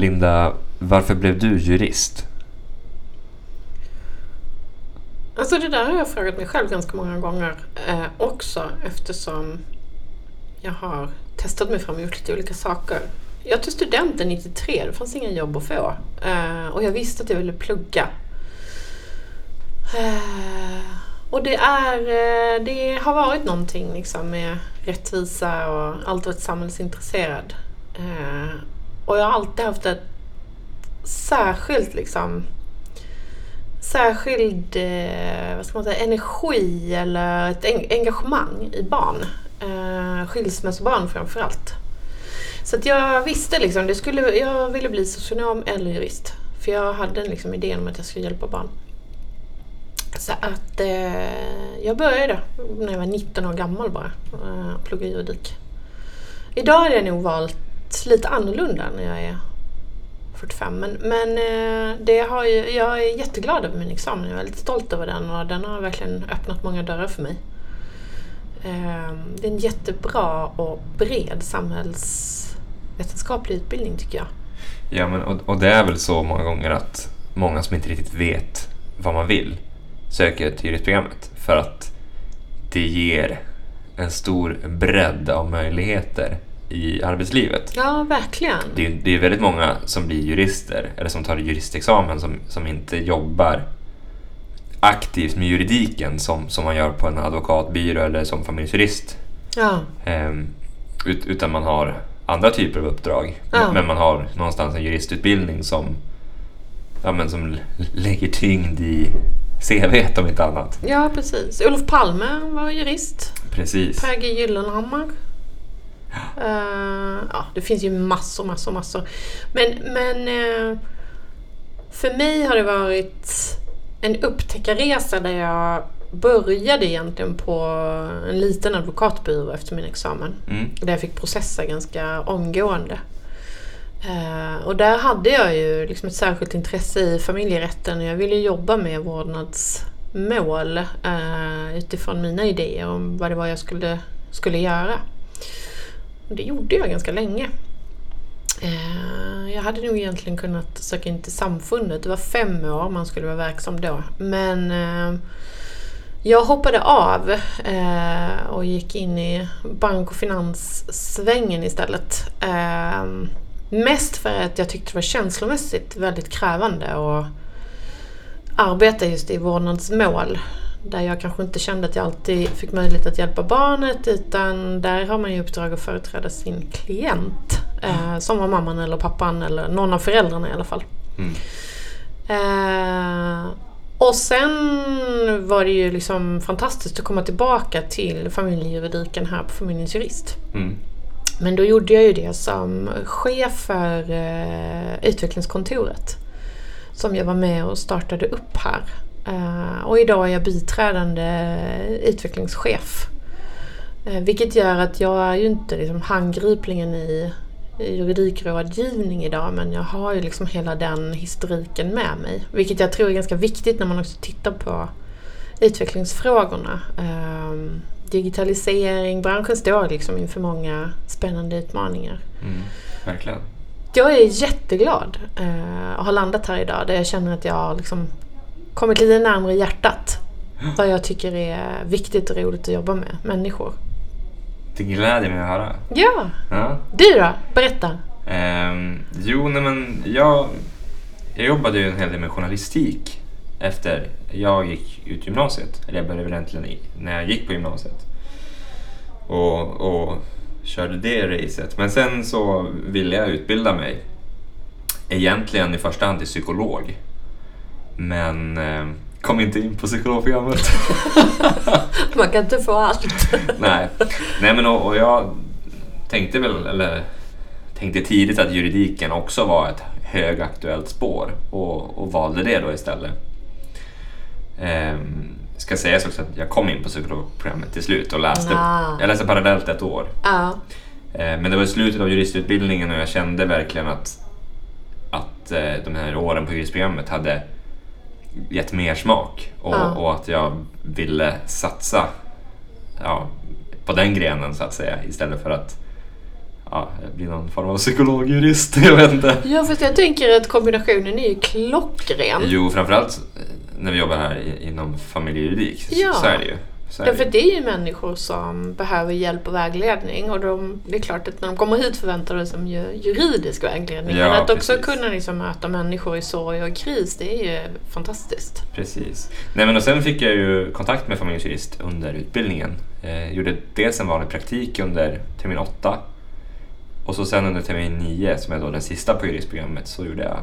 Linda, varför blev du jurist? Alltså det där har jag frågat mig själv ganska många gånger också, eftersom jag har testat mig fram och gjort lite olika saker. Jag tog studenten 93, det fanns inga jobb att få. Och jag visste att jag ville plugga. Och det har varit någonting liksom med rättvisa och allt varit samhällsintresserad. Och jag har alltid haft ett särskild energi eller ett engagemang i barn. Skilsmässobarn framförallt. Så att jag visste liksom, jag ville bli socionom eller jurist. För jag hade liksom idén om att jag skulle hjälpa barn. Så att jag började när jag var 19 år gammal bara. Plugga juridik. Idag är jag nog valt lite annorlunda när jag är 45. Men jag är jätteglad över min examen. Jag är väldigt stolt över den. Och den har verkligen öppnat många dörrar för mig. Det är en jättebra och bred samhällsvetenskaplig utbildning tycker jag. Ja, men, och det är väl så många gånger att många som inte riktigt vet vad man vill söker till juristprogrammet. För att det ger en stor bredd av möjligheter i arbetslivet. Ja, verkligen. Det är väldigt många som blir jurister eller som tar juristexamen som inte jobbar aktivt med juridiken som man gör på en advokatbyrå eller som familjejurist. Ja. Utan man har andra typer av uppdrag. Ja. Men man har någonstans en juristutbildning som lägger tyngd i CV om inte annat. Ja, precis. Ulf Palme var jurist. Precis. Peggy Gyllenhammar. Ja. Det finns ju massor. Men för mig har det varit en upptäckarresa där jag började egentligen på en liten advokatbyrå efter min examen. Mm. Där jag fick processa ganska omgående. Och där hade jag ju liksom ett särskilt intresse i familjerätten. Jag ville jobba med vårdnadsmål utifrån mina idéer om vad det var jag skulle göra. Och det gjorde jag ganska länge. Jag hade nog egentligen kunnat söka in till samfundet. Det var 5 år man skulle vara verksam då. Men jag hoppade av och gick in i bank- och finanssvängen istället. Mest för att jag tyckte det var känslomässigt väldigt krävande och arbeta just i vårdnadsmål. Där jag kanske inte kände att jag alltid fick möjlighet att hjälpa barnet, utan där har man ju uppdrag att företräda sin klient. Som var mamman eller pappan eller någon av föräldrarna i alla fall. Mm. Och sen var det ju liksom fantastiskt att komma tillbaka till familjejuridiken här på Familjens Jurist. Mm. Men då gjorde jag ju det som chef för utvecklingskontoret som jag var med och startade upp här. Och idag är jag biträdande utvecklingschef. Vilket gör att jag är ju inte liksom handgripligen i juridikrådgivning idag, men jag har ju liksom hela den historiken med mig. Vilket jag tror är ganska viktigt när man också tittar på utvecklingsfrågorna. Digitalisering, branschen står liksom inför många spännande utmaningar. Mm, verkligen. Jag är jätteglad och har landat här idag där jag känner att jag liksom kommit lite närmare hjärtat. Vad jag tycker är viktigt och roligt att jobba med människor. Det gläder mig att höra. Ja. Du då? Berätta. Jag jobbade ju en hel del med journalistik efter jag gick ut gymnasiet. Eller jag började väl egentligen när jag gick på gymnasiet. Och körde det racet. Men sen så ville jag utbilda mig. Egentligen i första hand till psykolog. Men kom inte in på psykologprogrammet. Man kan inte få allt. Nej men och jag tänkte tidigt att juridiken också var ett högaktuellt spår och valde det då istället. Ska sägas också att jag kom in på psykologprogrammet till slut och jag läste parallellt 1 år. Men det var i slutet av juristutbildningen och jag kände verkligen att de här åren på juristprogrammet hade gett mer smak och att jag ville satsa på den grenen så att säga, istället för att ja, bli någon form av psykologjurist, jag vet inte. Ja, för jag tänker att kombinationen är ju klockren. Jo, framförallt när vi jobbar här inom familjejuridik, ja. Så är det ju. Ja, för det är ju människor som behöver hjälp och vägledning, och det är klart att när de kommer hit förväntar de sig juridisk vägledning, ja, men att precis. Också kunna liksom möta människor i sorg och kris, det är ju fantastiskt. Precis. Nej, men och sen fick jag ju kontakt med Familjens Jurist under utbildningen. Jag gjorde dels en vanlig praktik under termin 8 och så sen under termin 9, som är då den sista på juristprogrammet, så gjorde jag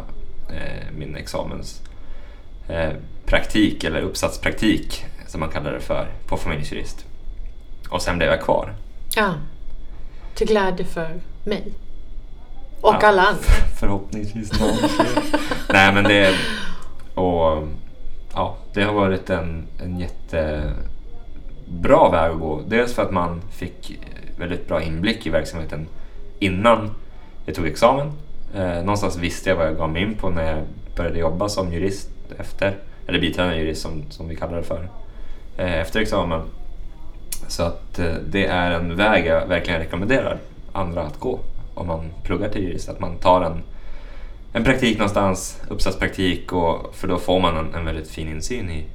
min examenspraktik eller uppsatspraktik, som man kallar det för, på Familjens Jurist. Och sen blev jag kvar. Ja, till glädje för mig. Och ja, alla andra. Förhoppningsvis. Nej, men det... Och, ja, det har varit en jättebra väg att gå. Dels för att man fick väldigt bra inblick i verksamheten innan jag tog examen. Någonstans visste jag vad jag gav mig in på när jag började jobba som jurist efter. Eller biträdande jurist som vi kallar det för. Efter examen. Så att det är en väg jag verkligen rekommenderar andra att gå om man pluggar till jurist, att man tar en praktik någonstans, uppsatspraktik, och för då får man en väldigt fin insyn i,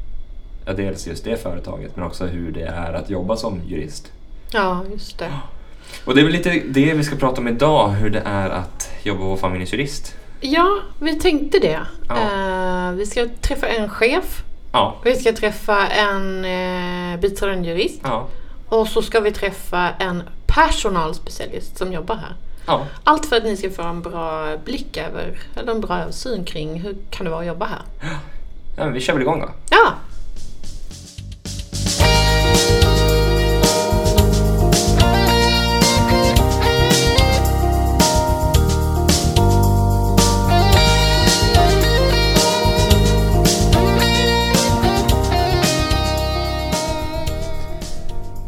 ja, dels just det företaget, men också hur det är att jobba som jurist. Ja, just det. Och det är väl lite det vi ska prata om idag, hur det är att jobba på Familjens Jurist. Ja, vi tänkte det. Ja. Vi ska träffa en chef. Ja. Vi ska träffa en biträdande jurist. Ja. Och så ska vi träffa en personalspecialist som jobbar här. Ja. Allt för att ni ska få en bra blick över, eller en bra syn kring hur kan det vara att jobba här. Ja, men vi kör väl igång då. Ja.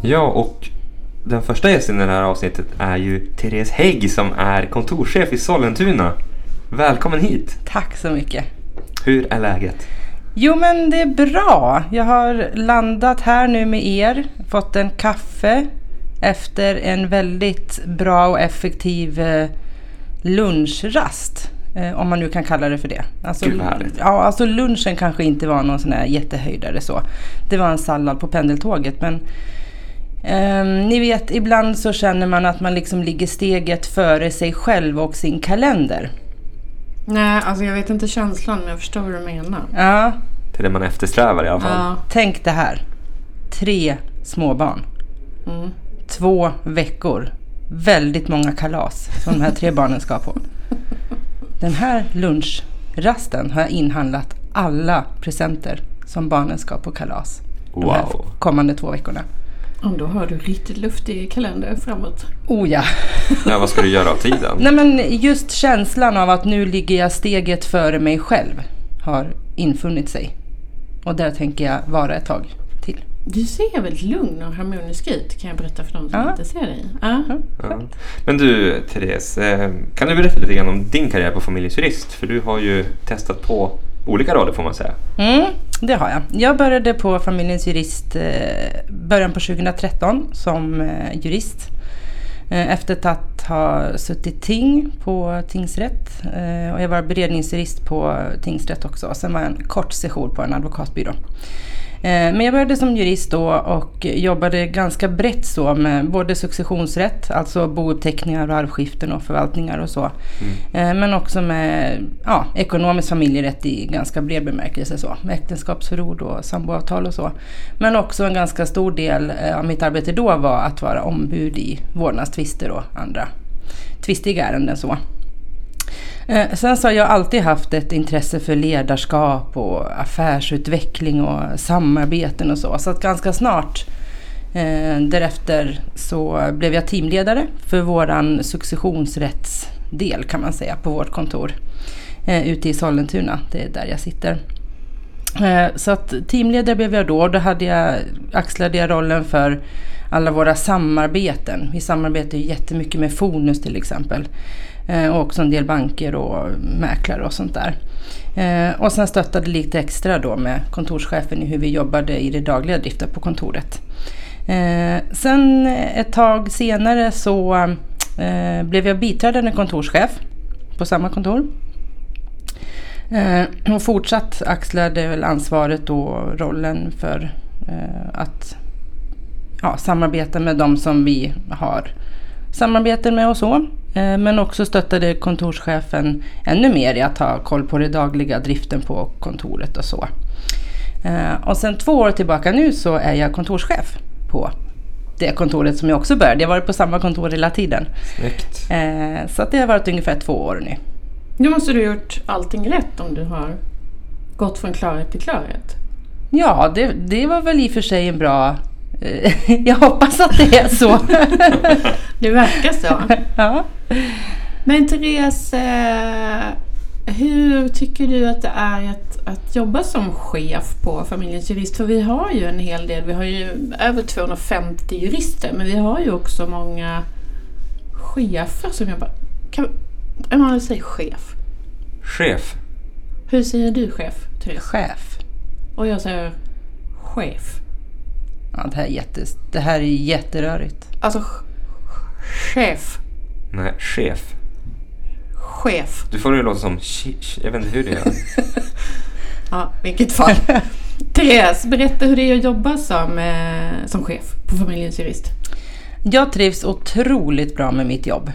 Ja, och den första gästen i det här avsnittet är ju Therese Häägg, som är kontorschef i Sollentuna. Välkommen hit! Tack så mycket! Hur är läget? Jo, men det är bra. Jag har landat här nu med er, fått en kaffe efter en väldigt bra och effektiv lunchrast, om man nu kan kalla det för det. Alltså, ja, alltså lunchen kanske inte var någon sån här jättehöjdare så. Det var en sallad på pendeltåget, men ni vet, ibland så känner man att man liksom ligger steget före sig själv och sin kalender. Nej, alltså jag vet inte känslan, men jag förstår vad du menar. Ja. Det är det man eftersträvar i alla fall. Ja. Tänk det här. 3 småbarn. 2 veckor. Väldigt många kalas som de här 3 barnen ska på. Den här lunchrasten har jag inhandlat alla presenter som barnen ska på kalas. Wow. De här kommande 2 veckorna. Då har du riktigt luftig kalender framåt. Oh ja. Ja, vad ska du göra av tiden? Nej, men just känslan av att nu ligger jag steget före mig själv har infunnit sig. Och där tänker jag vara ett tag till. Du ser väldigt lugn och harmonisk ut, kan jag berätta för dem som inte ser dig. Ja. Men du, Therese, kan du berätta lite grann om din karriär på Familjens Jurist? För du har ju testat på olika roller, får man säga. Mm, det har jag. Jag började på Familjens Jurist början på 2013 som jurist. Efter att ha suttit ting på tingsrätt. Och jag var beredningsjurist på tingsrätt också. Sen var jag en kort session på en advokatbyrå. Men jag började som jurist då och jobbade ganska brett så med både successionsrätt, alltså bouppteckningar och arvskiften och förvaltningar och så. Mm. Men också med ekonomisk familjerätt i ganska bred bemärkelse så, med äktenskapsförord och samboavtal och så. Men också en ganska stor del av mitt arbete då var att vara ombud i vårdnadstvister och andra tvistiga ärenden så. Sen så har jag alltid haft ett intresse för ledarskap och affärsutveckling och samarbeten och så. Så att ganska snart därefter så blev jag teamledare för våran successionsrättsdel, kan man säga, på vårt kontor ute i Sollentuna. Det är där jag sitter. Så att teamledare blev jag då. Då axlade jag rollen för alla våra samarbeten. Vi samarbetar ju jättemycket med Fonus till exempel. Och också en del banker och mäklare och sånt där. Och sen stöttade lite extra då med kontorschefen i hur vi jobbade i det dagliga driften på kontoret. Sen ett tag senare så blev jag biträdande kontorschef på samma kontor. Och fortsatt axlade väl ansvaret och rollen för att samarbeta med de som vi har samarbeten med och så. Men också stöttade kontorschefen ännu mer i att ha koll på den dagliga driften på kontoret och så. Och sen 2 år tillbaka nu så är jag kontorschef på det kontoret som jag också började. Jag har varit på samma kontor hela tiden. Snyggt. Så att det har varit ungefär 2 år nu. Nu måste du ha gjort allting rätt om du har gått från klarhet till klarhet. Ja, det var väl i och för sig en bra... Jag hoppas att det är så. Det verkar så. Ja. Men Therese, hur tycker du att det är att jobba som chef på Familjens Jurist? För vi har ju en hel del, vi har ju över 250 jurister, men vi har ju också många chefer som jobbar. Om man säger chef. Chef. Hur säger du chef, Therese? Chef. Och jag säger chef. Ja, det här är jätterörigt. Alltså, chef. Nej, chef. Chef. Du får ju låta som jag vet inte hur det är. Ja, vilket fall. Therese, berätta hur det är att jobba som chef på Familjens Jurist. Jag trivs otroligt bra med mitt jobb.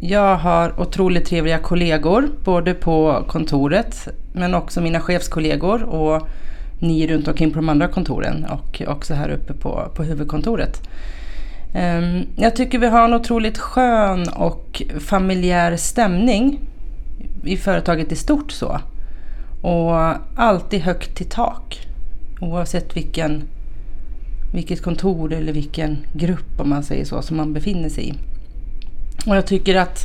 Jag har otroligt trevliga kollegor, både på kontoret men också mina chefskollegor och ni runt omkring på de andra kontoren och också här uppe på huvudkontoret. Jag tycker vi har en otroligt skön och familjär stämning i företaget i stort så. Och alltid högt till tak, oavsett vilket kontor eller vilken grupp, om man säger så, som man befinner sig i. Och jag tycker att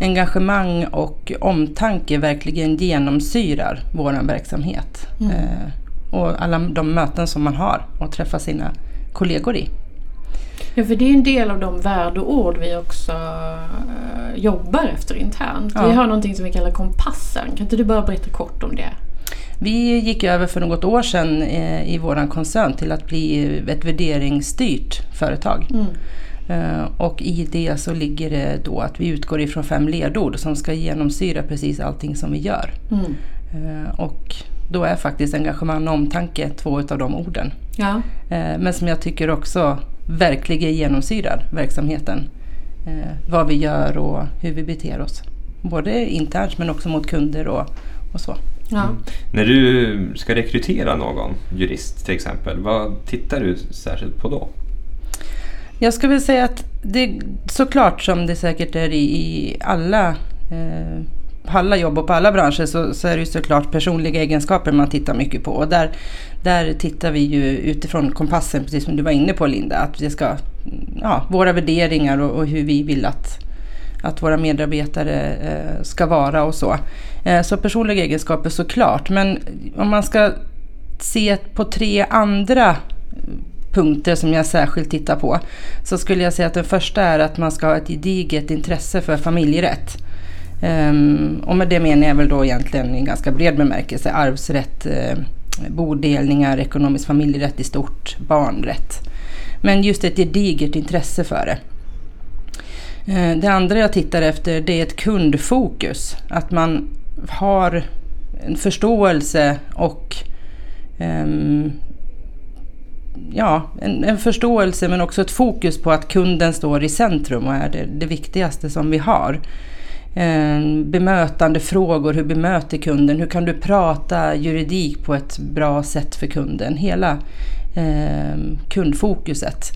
engagemang och omtanke verkligen genomsyrar vår verksamhet. Mm. Och alla de möten som man har och träffar sina kollegor i. Ja, för det är en del av de värdeord vi också jobbar efter internt. Ja. Vi har någonting som vi kallar kompassen. Kan inte du bara berätta kort om det? Vi gick över för något år sedan i våran koncern till att bli ett värderingsstyrt företag. Mm. Och i det så ligger det då att vi utgår ifrån 5 ledord som ska genomsyra precis allting som vi gör. Mm. Och då är faktiskt engagemang och omtanke 2 av de orden. Ja. Men som jag tycker också verkligen genomsyrar verksamheten. Vad vi gör och hur vi beter oss. Både internt men också mot kunder och så. Ja. Mm. När du ska rekrytera någon jurist till exempel, vad tittar du särskilt på då? Jag skulle vilja säga att det såklart, som det säkert är i alla jobb och på alla branscher, så är det ju såklart personliga egenskaper man tittar mycket på. Och där tittar vi ju utifrån kompassen, precis som du var inne på, Linda, att det ska, våra värderingar och hur vi vill att våra medarbetare ska vara och så. Så personliga egenskaper såklart, men om man ska se på 3 andra punkter som jag särskilt tittar på, så skulle jag säga att den första är att man ska ha ett gediget intresse för familjerätt. Och med det menar jag väl då egentligen i ganska bred bemärkelse arvsrätt, bodelningar, ekonomisk familjerätt i stort, barnrätt. Men just ett gediget intresse för det. Det andra jag tittar efter, det är ett kundfokus. Att man har en förståelse och en förståelse men också ett fokus på att kunden står i centrum och är det viktigaste som vi har. Bemötande frågor, hur bemöter kunden, hur kan du prata juridik på ett bra sätt för kunden, hela kundfokuset.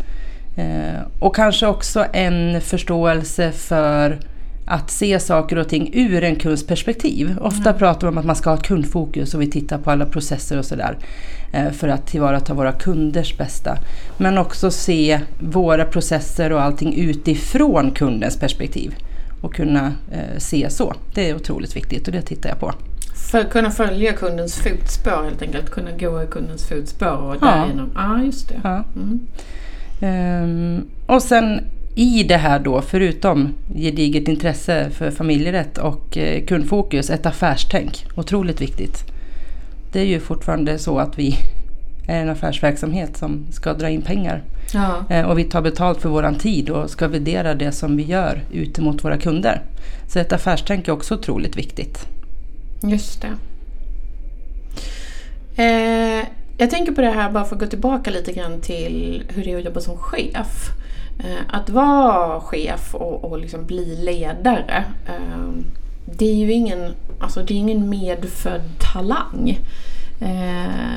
Och kanske också en förståelse för att se saker och ting ur en kunds perspektiv. Ofta pratar man om att man ska ha ett kundfokus och vi tittar på alla processer och sådär för att tillvarata våra kunders bästa. Men också se våra processer och allting utifrån kundens perspektiv och kunna se så. Det är otroligt viktigt och det tittar jag på. För att kunna följa kundens fotspår helt enkelt, kunna gå i kundens fotspår och därigenom. Ja, just det. Ja. Mm. Och sen i det här då, förutom gediget intresse för familjerätt och kundfokus, ett affärstänk. Otroligt viktigt. Det är ju fortfarande så att vi är en affärsverksamhet som ska dra in pengar. Ja. Och vi tar betalt för våran tid och ska värdera det som vi gör ut mot våra kunder. Så ett affärstänk är också otroligt viktigt. Just det. Jag tänker på det här bara för att gå tillbaka lite grann till hur det är att jobba som chef. Att vara chef och liksom bli ledare, det är ju ingen medfödd talang.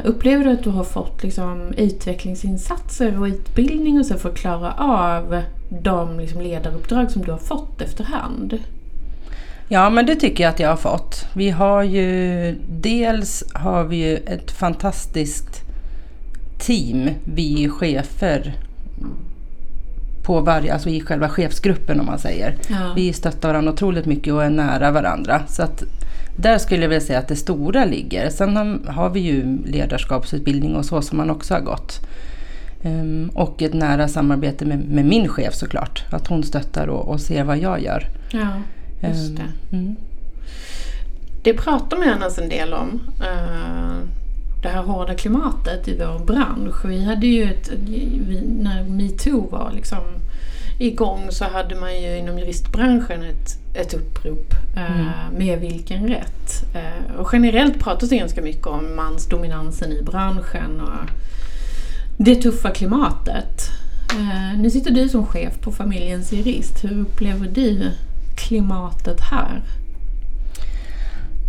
Upplever du att du har fått liksom utvecklingsinsatser och utbildning och så för att klara av de liksom ledaruppdrag som du har fått efterhand? Ja, men det tycker jag att jag har fått. Vi har ju, dels har vi ju ett fantastiskt team, vi chefer på varje, alltså i själva chefsgruppen om man säger. Ja. Vi stöttar varandra otroligt mycket och är nära varandra. Så att där skulle jag vilja säga att det stora ligger. Sen har vi ju ledarskapsutbildning och så som man också har gått. Och ett nära samarbete med min chef såklart. Att hon stöttar och ser vad jag gör. Ja. Just det. Mm. Det pratar man annars en del om, det här hårda klimatet i vår bransch. Vi hade ju när MeToo var liksom igång, så hade man ju inom juristbranschen ett upprop med vilken rätt. Och generellt pratas det ganska mycket om mansdominansen i branschen och det tuffa klimatet. Nu sitter du som chef på Familjens Jurist. Hur upplever du klimatet här?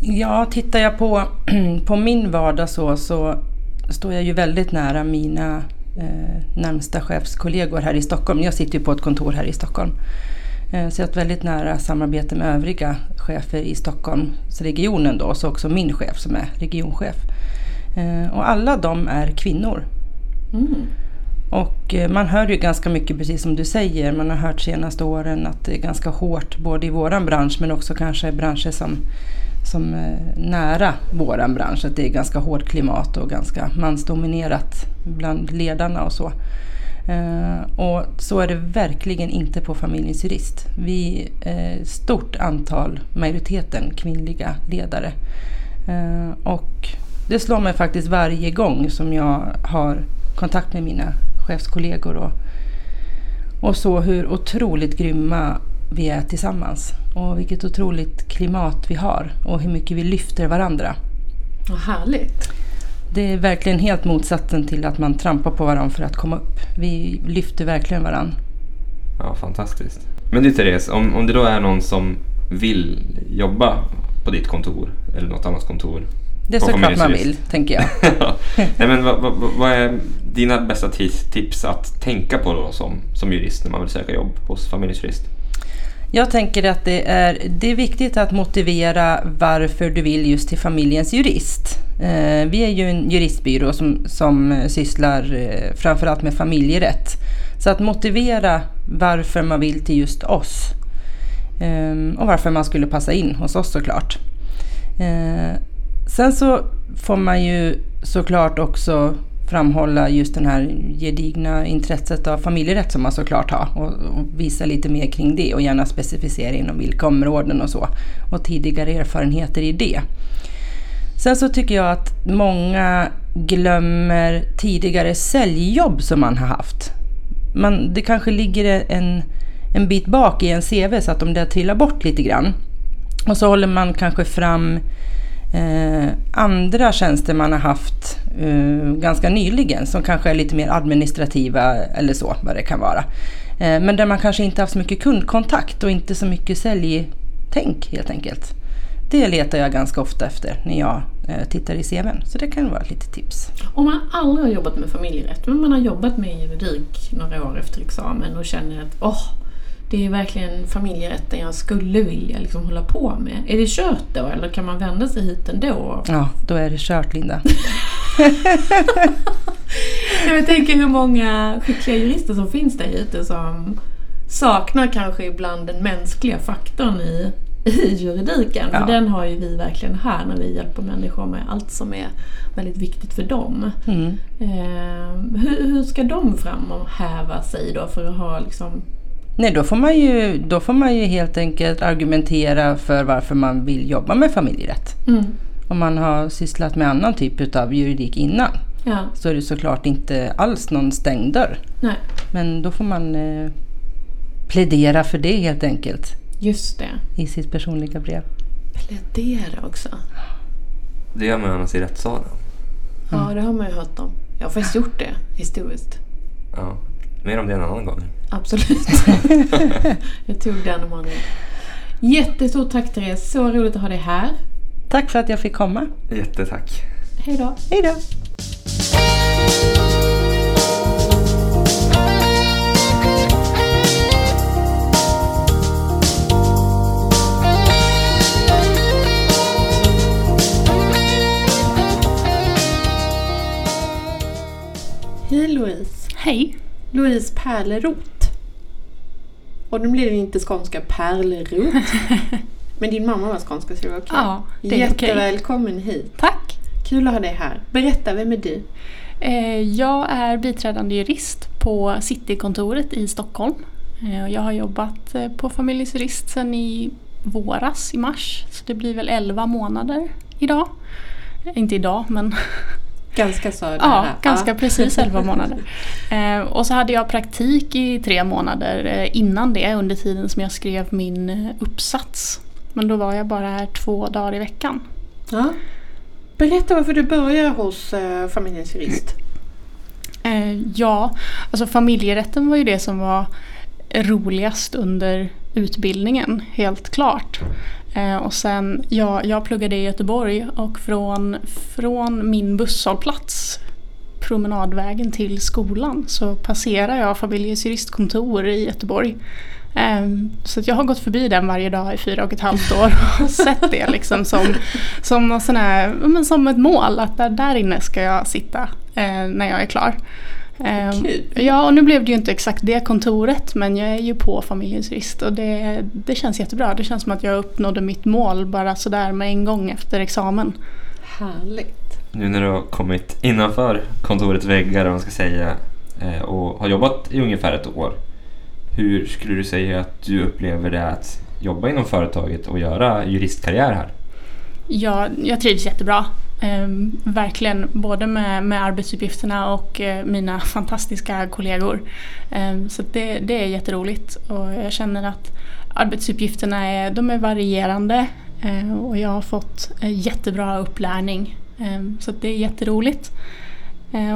Ja, tittar jag på min vardag så står jag ju väldigt nära mina närmsta chefskollegor här i Stockholm. Jag sitter ju på ett kontor här i Stockholm. Så jag har ett väldigt nära samarbete med övriga chefer i Stockholmsregionen då, så också min chef som är regionchef. Och alla de är kvinnor. Mm. Och man hör ju ganska mycket, precis som du säger, man har hört senaste åren att det är ganska hårt både i våran bransch men också kanske branscher som nära våran bransch, att det är ganska hårt klimat och ganska mansdominerat bland ledarna och så. Och så är det verkligen inte på Familjens Jurist. Vi är stort antal, majoriteten kvinnliga ledare. Och det slår mig faktiskt varje gång som jag har kontakt med mina chefskollegor och så, hur otroligt grymma vi är tillsammans och vilket otroligt klimat vi har och hur mycket vi lyfter varandra. Vad härligt. Det är verkligen helt motsatsen till att man trampar på varandra för att komma upp. Vi lyfter verkligen varandra. Ja, fantastiskt. Men du Therese, om det då är någon som vill jobba på ditt kontor eller något annat kontor. Det är såklart man vill, tänker jag. Nej, men vad är dina bästa tips att tänka på då som jurist när man vill söka jobb hos Familjens Jurist? Jag tänker att det är viktigt att motivera varför du vill just till Familjens Jurist. Vi är ju en juristbyrå som sysslar framförallt med familjerätt. Så att motivera varför man vill till just oss. Och varför man skulle passa in hos oss såklart. Sen så får man ju såklart också framhålla just den här gedigna intresset av familjerätt som man såklart har och visa lite mer kring det och gärna specificera inom vilka områden och så och tidigare erfarenheter i det. Sen så tycker jag att många glömmer tidigare säljjobb som man har haft. Det kanske ligger en bit bak i en CV så att de där trillar bort lite grann och så håller man kanske fram andra tjänster man har haft ganska nyligen som kanske är lite mer administrativa eller så, vad det kan vara. Men där man kanske inte haft så mycket kundkontakt och inte så mycket säljtänk helt enkelt. Det letar jag ganska ofta efter när jag tittar i CVn, så det kan vara lite tips. Om man aldrig har jobbat med familjerätt men man har jobbat med juridik några år efter examen och känner att det är verkligen familjerätten jag skulle vilja liksom hålla på med. Är det kört då eller kan man vända sig hit ändå? Ja, då är det kört, Linda. Jag tänker hur många skickliga jurister som finns där ute som saknar kanske ibland den mänskliga faktorn i juridiken. Ja. För den har ju vi verkligen här när vi hjälper människor med allt som är väldigt viktigt för dem. Mm. Hur ska de fram och häva sig då för att ha liksom... Nej, då får man ju helt enkelt argumentera för varför man vill jobba med familjerätt. Om man har sysslat med annan typ av juridik innan. ja. Så är det såklart inte alls någon stängd dörr. Nej. Men då får man plädera för det helt enkelt. Just det. I sitt personliga brev. Plädera också. Det gör man annars i rättssalen. Mm. Ja, det har man ju hört om. Jag har faktiskt gjort det historiskt. Ja, mer om det en annan gång. Absolut. Jag tog den om honom. Jättestort tack Therese, så roligt att ha dig här. Tack för att jag fick komma. Jättetack. Hej då. Hej då. Hej Louise. Hej. Louise Perleroth. Och nu blir det inte skånska Perleroth. Men din mamma var skånska så det var okej. Ja, det är jättevälkommen hit. Tack. Kul att ha dig här. Berätta, vem är du? Jag är biträdande jurist på Citykontoret i Stockholm. Jag har jobbat på Familjens Jurist sedan i våras, i mars. Så det blir väl 11 månader idag. Inte idag, men... Ganska så. Ja, ganska precis 11 månader. Och så hade jag praktik i 3 månader innan det, under tiden som jag skrev min uppsats. Men då var jag bara här 2 dagar i veckan. Ja. Berätta varför du börjar hos Familjens Jurist. Ja, alltså familjerätten var ju det som var roligast under utbildningen, helt klart. Och sen, jag pluggade i Göteborg och från min busshållplats, promenadvägen till skolan, så passerar jag Familjens Juristkontor i Göteborg. Så att jag har gått förbi den varje dag i 4,5 år och sett det liksom som, sån här, men som ett mål att där inne ska jag sitta när jag är klar. Ja, och nu blev det ju inte exakt det kontoret, men jag är ju på Familjens Jurist och det känns jättebra. Det känns som att jag uppnådde mitt mål bara sådär med en gång efter examen. Härligt. Nu när du har kommit innanför kontorets väggar, om man ska säga, och har jobbat i ungefär ett år, hur skulle du säga att du upplever det att jobba inom företaget och göra juristkarriär här? Ja, jag trivs jättebra. Verkligen, både med arbetsuppgifterna och mina fantastiska kollegor. Så det är jätteroligt och jag känner att arbetsuppgifterna de är varierande och jag har fått jättebra upplärning. Så det är jätteroligt.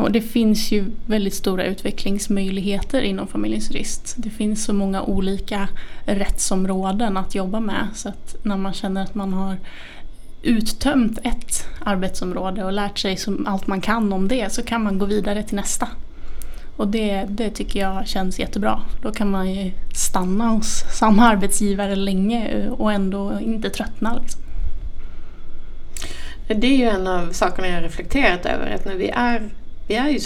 Och det finns ju väldigt stora utvecklingsmöjligheter inom Familjens Jurist. Det finns så många olika rättsområden att jobba med, så att när man känner att man har uttömt ett arbetsområde och lärt sig allt man kan om det, så kan man gå vidare till nästa. Och det tycker jag känns jättebra. Då kan man ju stanna hos samma arbetsgivare länge och ändå inte tröttna liksom. Det är ju en av sakerna jag har reflekterat över, att när vi är ju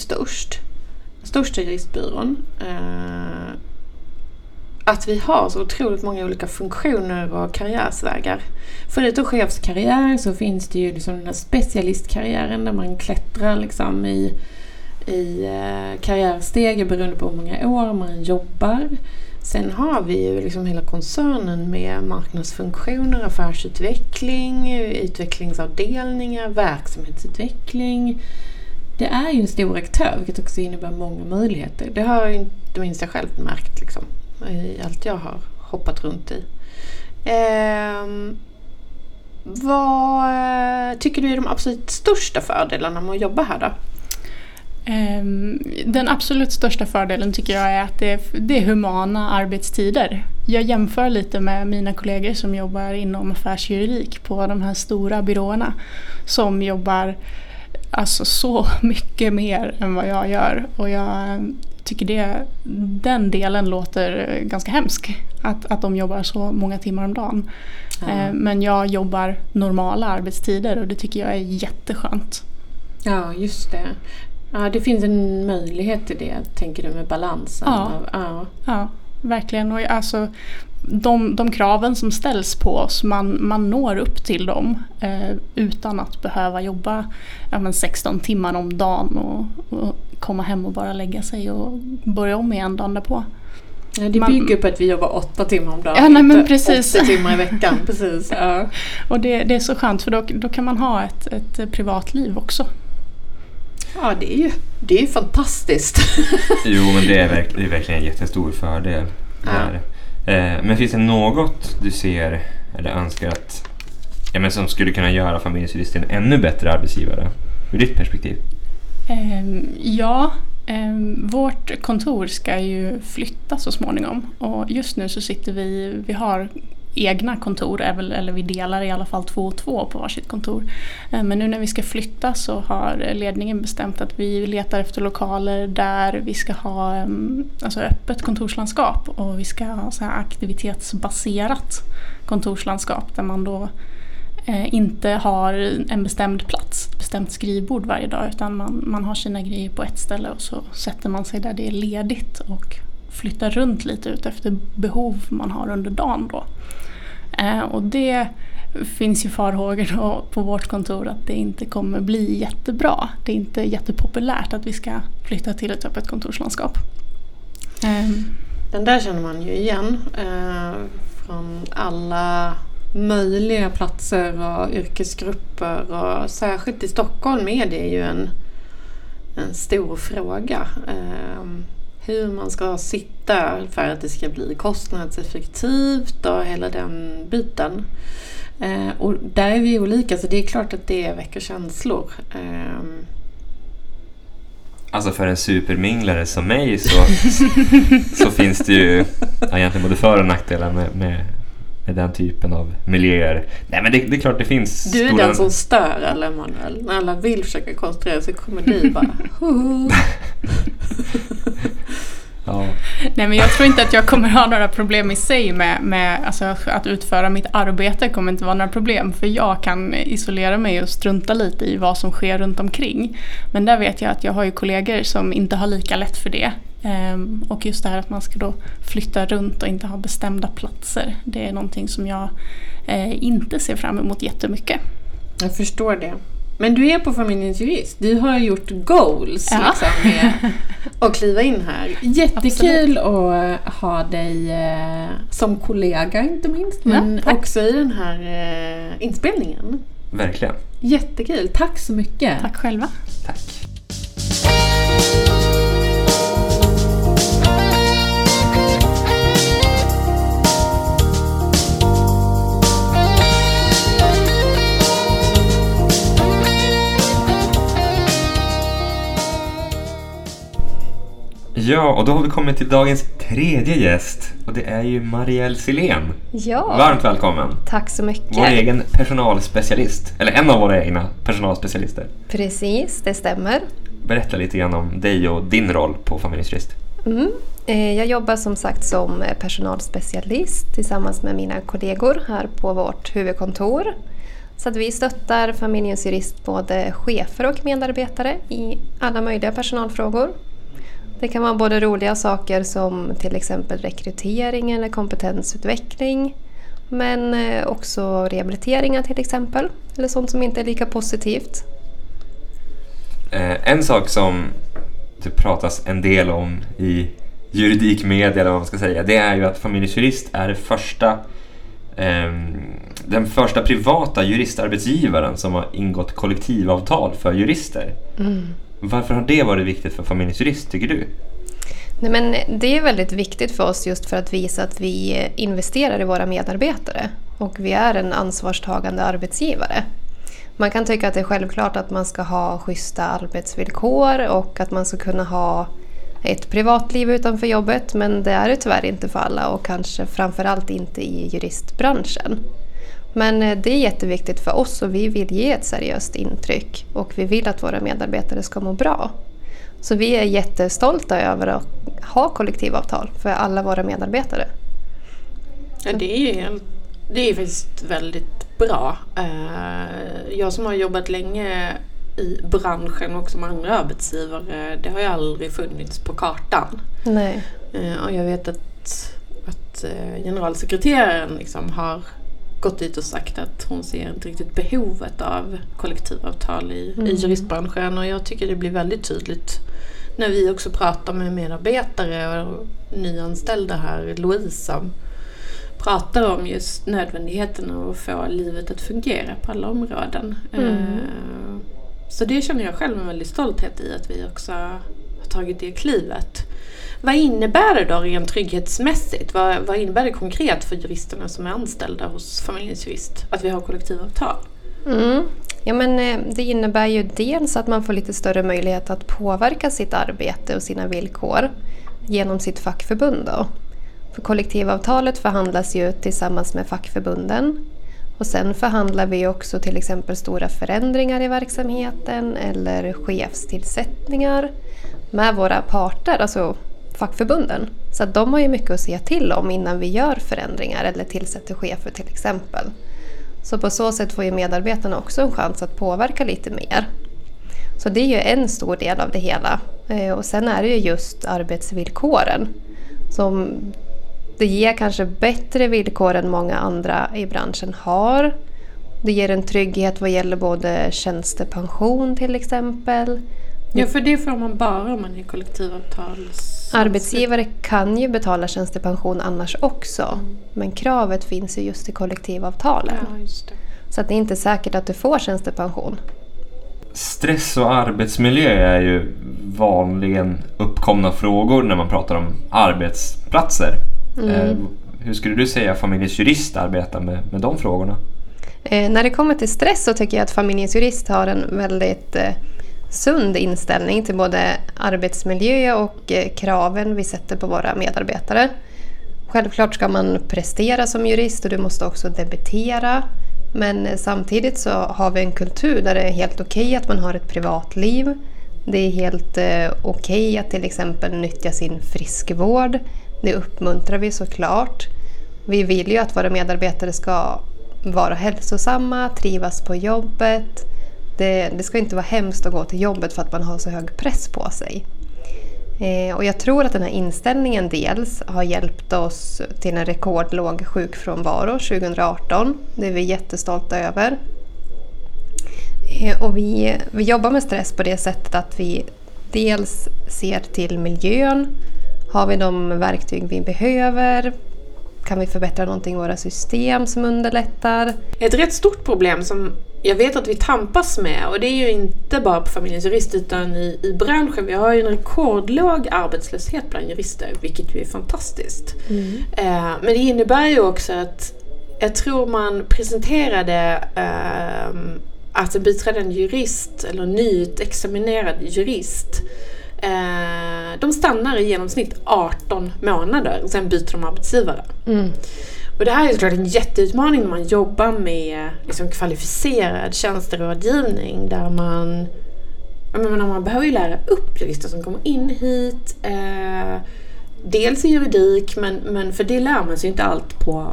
största juristbyrån, att vi har så otroligt många olika funktioner och karriärsvägar. Förutom chefskarriär så finns det ju liksom den här specialistkarriären där man klättrar liksom i karriärsteg beroende på hur många år man jobbar. Sen har vi ju liksom hela koncernen med marknadsfunktioner, affärsutveckling, utvecklingsavdelningar, verksamhetsutveckling. Det är ju en stor aktör, vilket också innebär många möjligheter. Det har ju inte minst jag själv märkt liksom, i allt jag har hoppat runt i. Vad tycker du är de absolut största fördelarna med att jobba här då? Den absolut största fördelen tycker jag är att det är humana arbetstider. Jag jämför lite med mina kollegor som jobbar inom affärsjuridik på de här stora byråerna, som jobbar alltså så mycket mer än vad jag gör, och jag tycker den delen låter ganska hemsk, att de jobbar så många timmar om dagen. Ja. Men jag jobbar normala arbetstider och det tycker jag är jätteskönt. Ja, just det. Ja, det finns en möjlighet till det, tänker du, med balansen. Ja, verkligen. Och alltså, de kraven som ställs på oss, man når upp till dem utan att behöva jobba 16 timmar om dagen och komma hem och bara lägga sig och börja om igen dagen därpå. Ja, det bygger på att vi jobbar 8 timmar om dagen, ja, nej, men precis. 8 timmar i veckan. Precis, ja. Och det är så skönt, för då kan man ha ett privatliv också. Ja, det är ju fantastiskt. Jo, men det är verkligen en jättestor fördel. Ja. Men finns det något du ser eller önskar att men som skulle kunna göra Familjens Jurist till en ännu bättre arbetsgivare ur ditt perspektiv? Vårt kontor ska ju flytta så småningom, och just nu så sitter vi har egna kontor, eller vi delar i alla fall 2 och 2 på varsitt kontor. Men nu när vi ska flytta så har ledningen bestämt att vi letar efter lokaler där vi ska ha öppet kontorslandskap, och vi ska ha så här aktivitetsbaserat kontorslandskap där man då inte har en bestämd plats, ett bestämt skrivbord varje dag, utan man har sina grejer på ett ställe och så sätter man sig där det är ledigt och flyttar runt lite ut efter behov man har under dagen då. Och det finns ju farhågor på vårt kontor att det inte kommer bli jättebra. Det är inte jättepopulärt att vi ska flytta till ett öppet kontorslandskap. Den där känner man ju igen från alla möjliga platser och yrkesgrupper, och särskilt i Stockholm är det ju en stor fråga hur man ska sitta för att det ska bli kostnadseffektivt och hela den biten, och där är vi olika, så det är klart att det väcker känslor. Alltså för en superminglare som mig så finns det ju egentligen både för- och nackdelar med den typen av miljöer. Nej, men det är klart det finns. Du är stora... den som stör alla, Manuel. När alla vill försöka koncentrera sig kommer du bara... Ja. Nej, men jag tror inte att jag kommer ha några problem i sig med att utföra mitt arbete. Kommer inte vara några problem, för jag kan isolera mig och strunta lite i vad som sker runt omkring. Men där vet jag att jag har ju kollegor som inte har lika lätt för det. Och just det här att man ska då flytta runt och inte ha bestämda platser, det är någonting som jag inte ser fram emot jättemycket. Jag förstår det. Men du är på Familjens Jurist. Du har gjort goals med att kliva in här. Jättekul att ha dig som kollega, inte minst, men också i den här inspelningen. Verkligen. Jättekul. Tack så mycket. Tack själva. Tack. Ja, och då har vi kommit till dagens 3:e gäst, och det är ju Marielle Silén. Ja. Varmt välkommen. Tack så mycket. Vår egen personalspecialist, eller en av våra egna personalspecialister. Precis, det stämmer. Berätta lite grann om dig och din roll på Familjens Jurist. Jag jobbar som sagt som personalspecialist tillsammans med mina kollegor här på vårt huvudkontor. Så att vi stöttar Familjens Jurist, både chefer och medarbetare, i alla möjliga personalfrågor. Det kan vara både roliga saker som till exempel rekrytering eller kompetensutveckling, men också rehabiliteringar till exempel, eller sånt som inte är lika positivt. En sak som det pratas en del om i juridikmedia, eller vad man ska säga, det är ju att Familjens Jurist är den första privata juristarbetsgivaren som har ingått kollektivavtal för jurister. Varför har det varit viktigt för Familjens Jurist, tycker du? Nej, men det är väldigt viktigt för oss just för att visa att vi investerar i våra medarbetare och vi är en ansvarstagande arbetsgivare. Man kan tycka att det är självklart att man ska ha schyssta arbetsvillkor och att man ska kunna ha ett privatliv utanför jobbet, men det är det tyvärr inte för alla, och kanske framförallt inte i juristbranschen. Men det är jätteviktigt för oss, och vi vill ge ett seriöst intryck och vi vill att våra medarbetare ska må bra. Så vi är jättestolta över att ha kollektivavtal för alla våra medarbetare. Ja, det är faktiskt väldigt bra. Jag som har jobbat länge i branschen och som andra arbetsgivare, det har ju aldrig funnits på kartan. Nej. Och jag vet att generalsekreteraren liksom har gått dit och sagt att hon ser inte riktigt behovet av kollektivavtal i juristbranschen, och jag tycker det blir väldigt tydligt när vi också pratar med medarbetare och nyanställda här. Louise som pratar om just nödvändigheten av att få livet att fungera på alla områden. Så det känner jag själv en väldigt stolthet i, att vi också har tagit det klivet. Vad innebär det då rent trygghetsmässigt? Vad innebär det konkret för juristerna som är anställda hos Familjens Jurist att vi har kollektivavtal? Ja, men det innebär ju dels att man får lite större möjlighet att påverka sitt arbete och sina villkor genom sitt fackförbund då. För kollektivavtalet förhandlas ju tillsammans med fackförbunden. Och sen förhandlar vi också till exempel stora förändringar i verksamheten eller chefstillsättningar med våra parter, alltså fackförbunden. Så att de har ju mycket att se till om innan vi gör förändringar eller tillsätter chefer till exempel. Så på så sätt får ju medarbetarna också en chans att påverka lite mer. Så det är ju en stor del av det hela. Och sen är det ju just arbetsvillkoren som det ger kanske bättre villkor än många andra i branschen har. Det ger en trygghet vad gäller både tjänstepension till exempel. Ja, för det får man bara om man är kollektivavtal. Arbetsgivare kan ju betala tjänstepension annars också. Men kravet finns ju just i kollektivavtalen. Ja, just det. Så att det är inte säkert att du får tjänstepension. Stress och arbetsmiljö är ju vanligen uppkomna frågor när man pratar om arbetsplatser. Hur skulle du säga att Familjens Jurist arbetar med de frågorna? När det kommer till stress så tycker jag att Familjens Jurist har en väldigt sund inställning till både arbetsmiljö och kraven vi sätter på våra medarbetare. Självklart ska man prestera som jurist och du måste också debitera. Men samtidigt så har vi en kultur där det är helt okej att man har ett privatliv. Det är helt okej att till exempel nyttja sin friskvård. Det uppmuntrar vi såklart. Vi vill ju att våra medarbetare ska vara hälsosamma, trivas på jobbet. Det ska inte vara hemskt att gå till jobbet för att man har så hög press på sig. Och jag tror att den här inställningen dels har hjälpt oss till en rekordlåg sjukfrånvaro 2018. Det är vi jättestolta över. Och vi jobbar med stress på det sättet att vi dels ser till miljön. Har vi de verktyg vi behöver? Kan vi förbättra någonting i våra system som underlättar? Ett rätt stort problem som jag vet att vi tampas med, och det är ju inte bara på Familjens Jurist utan i branschen. Vi har ju en rekordlåg arbetslöshet bland jurister, vilket ju är fantastiskt. Men det innebär ju också att jag tror man presenterade att en biträdande jurist eller nyutexaminerad jurist, de stannar i genomsnitt 18 månader och sen byter de arbetsgivare. Och det här är såklart en jätteutmaning när man jobbar med liksom kvalificerad tjänsterådgivning, där man behöver ju lära upp jurister som kommer in hit, dels i juridik, men för det lär man sig inte allt på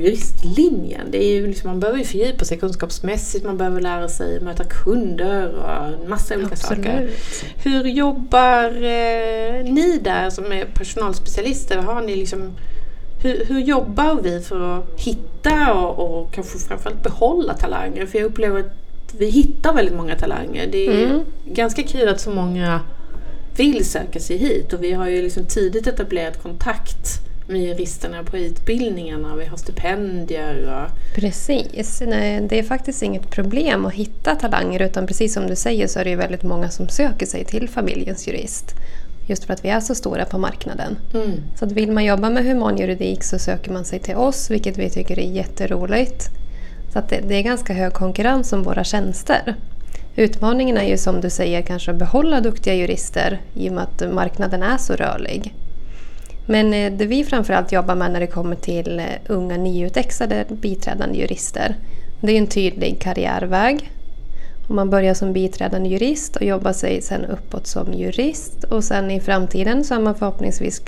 juristlinjen. Det är ju liksom, man behöver ju fördjupa sig kunskapsmässigt, man behöver lära sig möta kunder och en massa olika saker. Hur jobbar ni där som är personalspecialister? Har ni liksom, hur jobbar vi för att hitta och kanske framförallt behålla talanger? För jag upplever att vi hittar väldigt många talanger. Det är ganska kul att så många vill söka sig hit, och vi har ju liksom tidigt etablerat kontakt med juristerna på utbildningarna, vi har stipendier. Precis, nej, det är faktiskt inget problem att hitta talanger, utan precis som du säger så är det ju väldigt många som söker sig till Familjens Jurist. Just för att vi är så stora på marknaden. Så att vill man jobba med humanjuridik så söker man sig till oss, vilket vi tycker är jätteroligt. Så att det är ganska hög konkurrens om våra tjänster. Utmaningen är ju, som du säger, kanske att behålla duktiga jurister i och med att marknaden är så rörlig. Men det vi framförallt jobbar med när det kommer till unga nyutexade biträdande jurister, det är en tydlig karriärväg. Och man börjar som biträdande jurist och jobbar sig sen uppåt som jurist. Och sen i framtiden så är man förhoppningsvis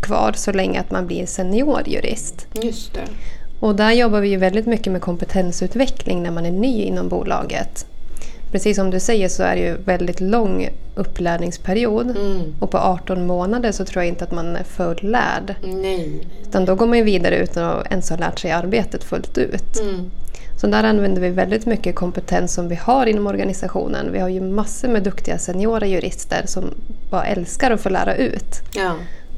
kvar så länge att man blir seniorjurist. Just det. Och där jobbar vi ju väldigt mycket med kompetensutveckling när man är ny inom bolaget. Precis som du säger så är det ju väldigt lång upplärningsperiod. Och på 18 månader så tror jag inte att man är fullärd. Nej. Utan då går man ju vidare utan att ens ha lärt sig arbetet fullt ut. Så där använder vi väldigt mycket kompetens som vi har inom organisationen. Vi har ju massor med duktiga seniora jurister som bara älskar att få lära ut. Ja.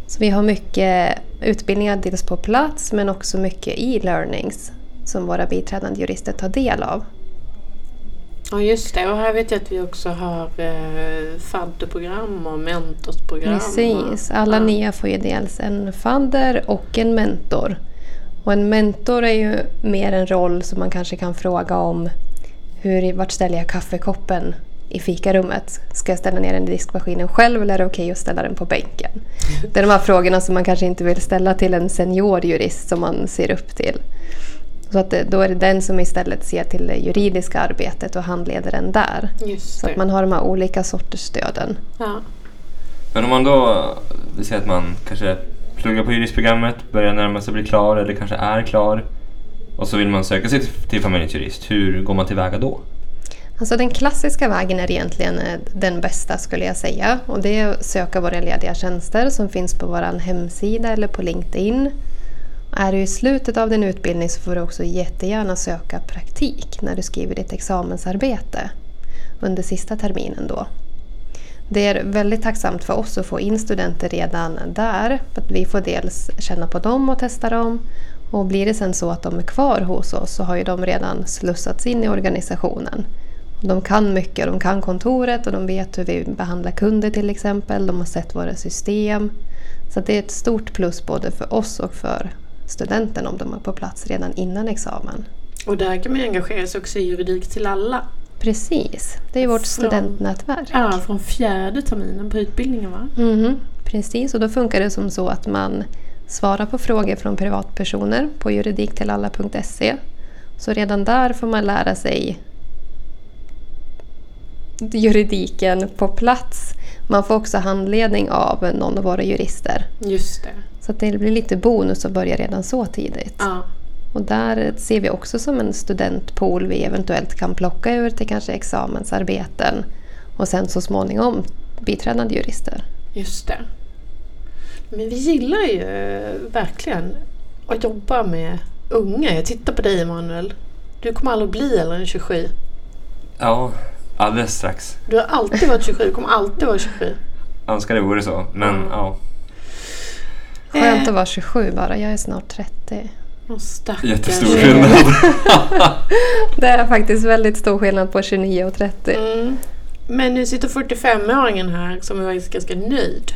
Så vi har mycket utbildningar dels på plats, men också mycket e-learnings som våra biträdande jurister tar del av. Ja just det, och här vet jag att vi också har fadderprogram och mentorsprogram. Precis, alla nya får ju dels en fadder och en mentor. Och en mentor är ju mer en roll som man kanske kan fråga om vart ställer jag kaffekoppen i fikarummet? Ska jag ställa ner den i diskmaskinen själv eller är det okej att ställa den på bänken? Det är de här frågorna som man kanske inte vill ställa till en seniorjurist som man ser upp till. Så att då är det den som istället ser till det juridiska arbetet och handleder den där. Så att man har de här olika sorters stöden. Ja. Men om man då vill säga att man kanske pluggar på juristprogrammet, börjar närma sig bli klar eller kanske är klar och så vill man söka sig till Familjens Jurist, hur går man tillväga då? Alltså den klassiska vägen är egentligen den bästa skulle jag säga, och det är att söka våra lediga tjänster som finns på vår hemsida eller på LinkedIn. Är du i slutet av din utbildning så får du också jättegärna söka praktik när du skriver ditt examensarbete under sista terminen då. Det är väldigt tacksamt för oss att få in studenter redan där, för att vi får dels känna på dem och testa dem, och blir det sen så att de är kvar hos oss så har ju de redan slussats in i organisationen. De kan mycket, de kan kontoret och de vet hur vi behandlar kunder till exempel, de har sett våra system. Så det är ett stort plus både för oss och för studenten om de är på plats redan innan examen. Och där kan man engagera sig också i Juridik till alla. Precis, det är vårt studentnätverk. Ja, från 4:e terminen på utbildningen va? Mm-hmm. Precis, och då funkar det som så att man svarar på frågor från privatpersoner på juridiktillalla.se. Så redan där får man lära sig juridiken på plats. Man får också handledning av någon av våra jurister. Just det. Så att det blir lite bonus att börja redan så tidigt. Ja. Och där ser vi också som en studentpool vi eventuellt kan plocka ur till kanske examensarbeten. Och sen så småningom biträdande jurister. Just det. Men vi gillar ju verkligen att jobba med unga. Jag tittar på dig Manuel. Du kommer aldrig bli äldre än 27. Ja, alldeles strax. Du har alltid varit 27, kommer alltid vara 27. Önskar det vore så, men ja. Skönt att vara 27 bara, jag är snart 30. Jättestor skillnad. Det är faktiskt väldigt stor skillnad på 29 och 30. Mm. Men nu sitter 45-åringen här som är ganska nöjd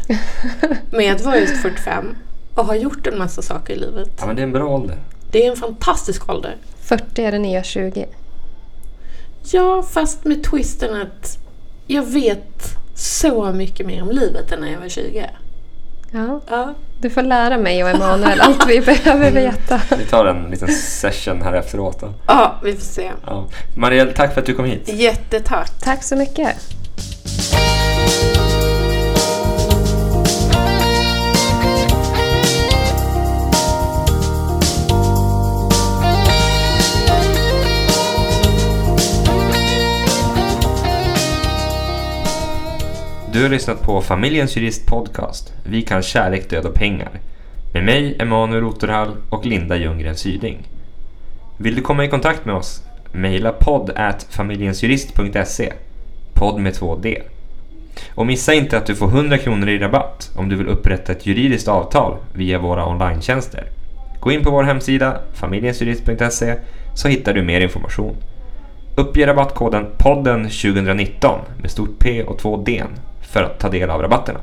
med att vara just 45 och har gjort en massa saker i livet. Ja, men det är en bra ålder. Det är en fantastisk ålder. 40 är det nya 20. Ja, fast med twisten att jag vet så mycket mer om livet än när jag var 20. Ja. Du får lära mig och Emanuel allt vi behöver veta. Vi tar en liten session här efteråt då. Ja, vi får se. Ja. Marielle, tack för att du kom hit. Jättetack. Tack så mycket. Du har lyssnat på Familjens Jurist podcast. Vi kan kärlek, död och pengar. Med mig, Emanuel Roterhall och Linda Ljunggren-Syding. Vill du komma i kontakt med oss? Maila podd@familjensjurist.se. Podd med 2D. Och missa inte att du får 100 kronor i rabatt om du vill upprätta ett juridiskt avtal via våra online-tjänster. Gå in på vår hemsida familjensjurist.se så hittar du mer information. Uppge rabattkoden podden 2019 med stort P och 2D för att ta del av rabatterna.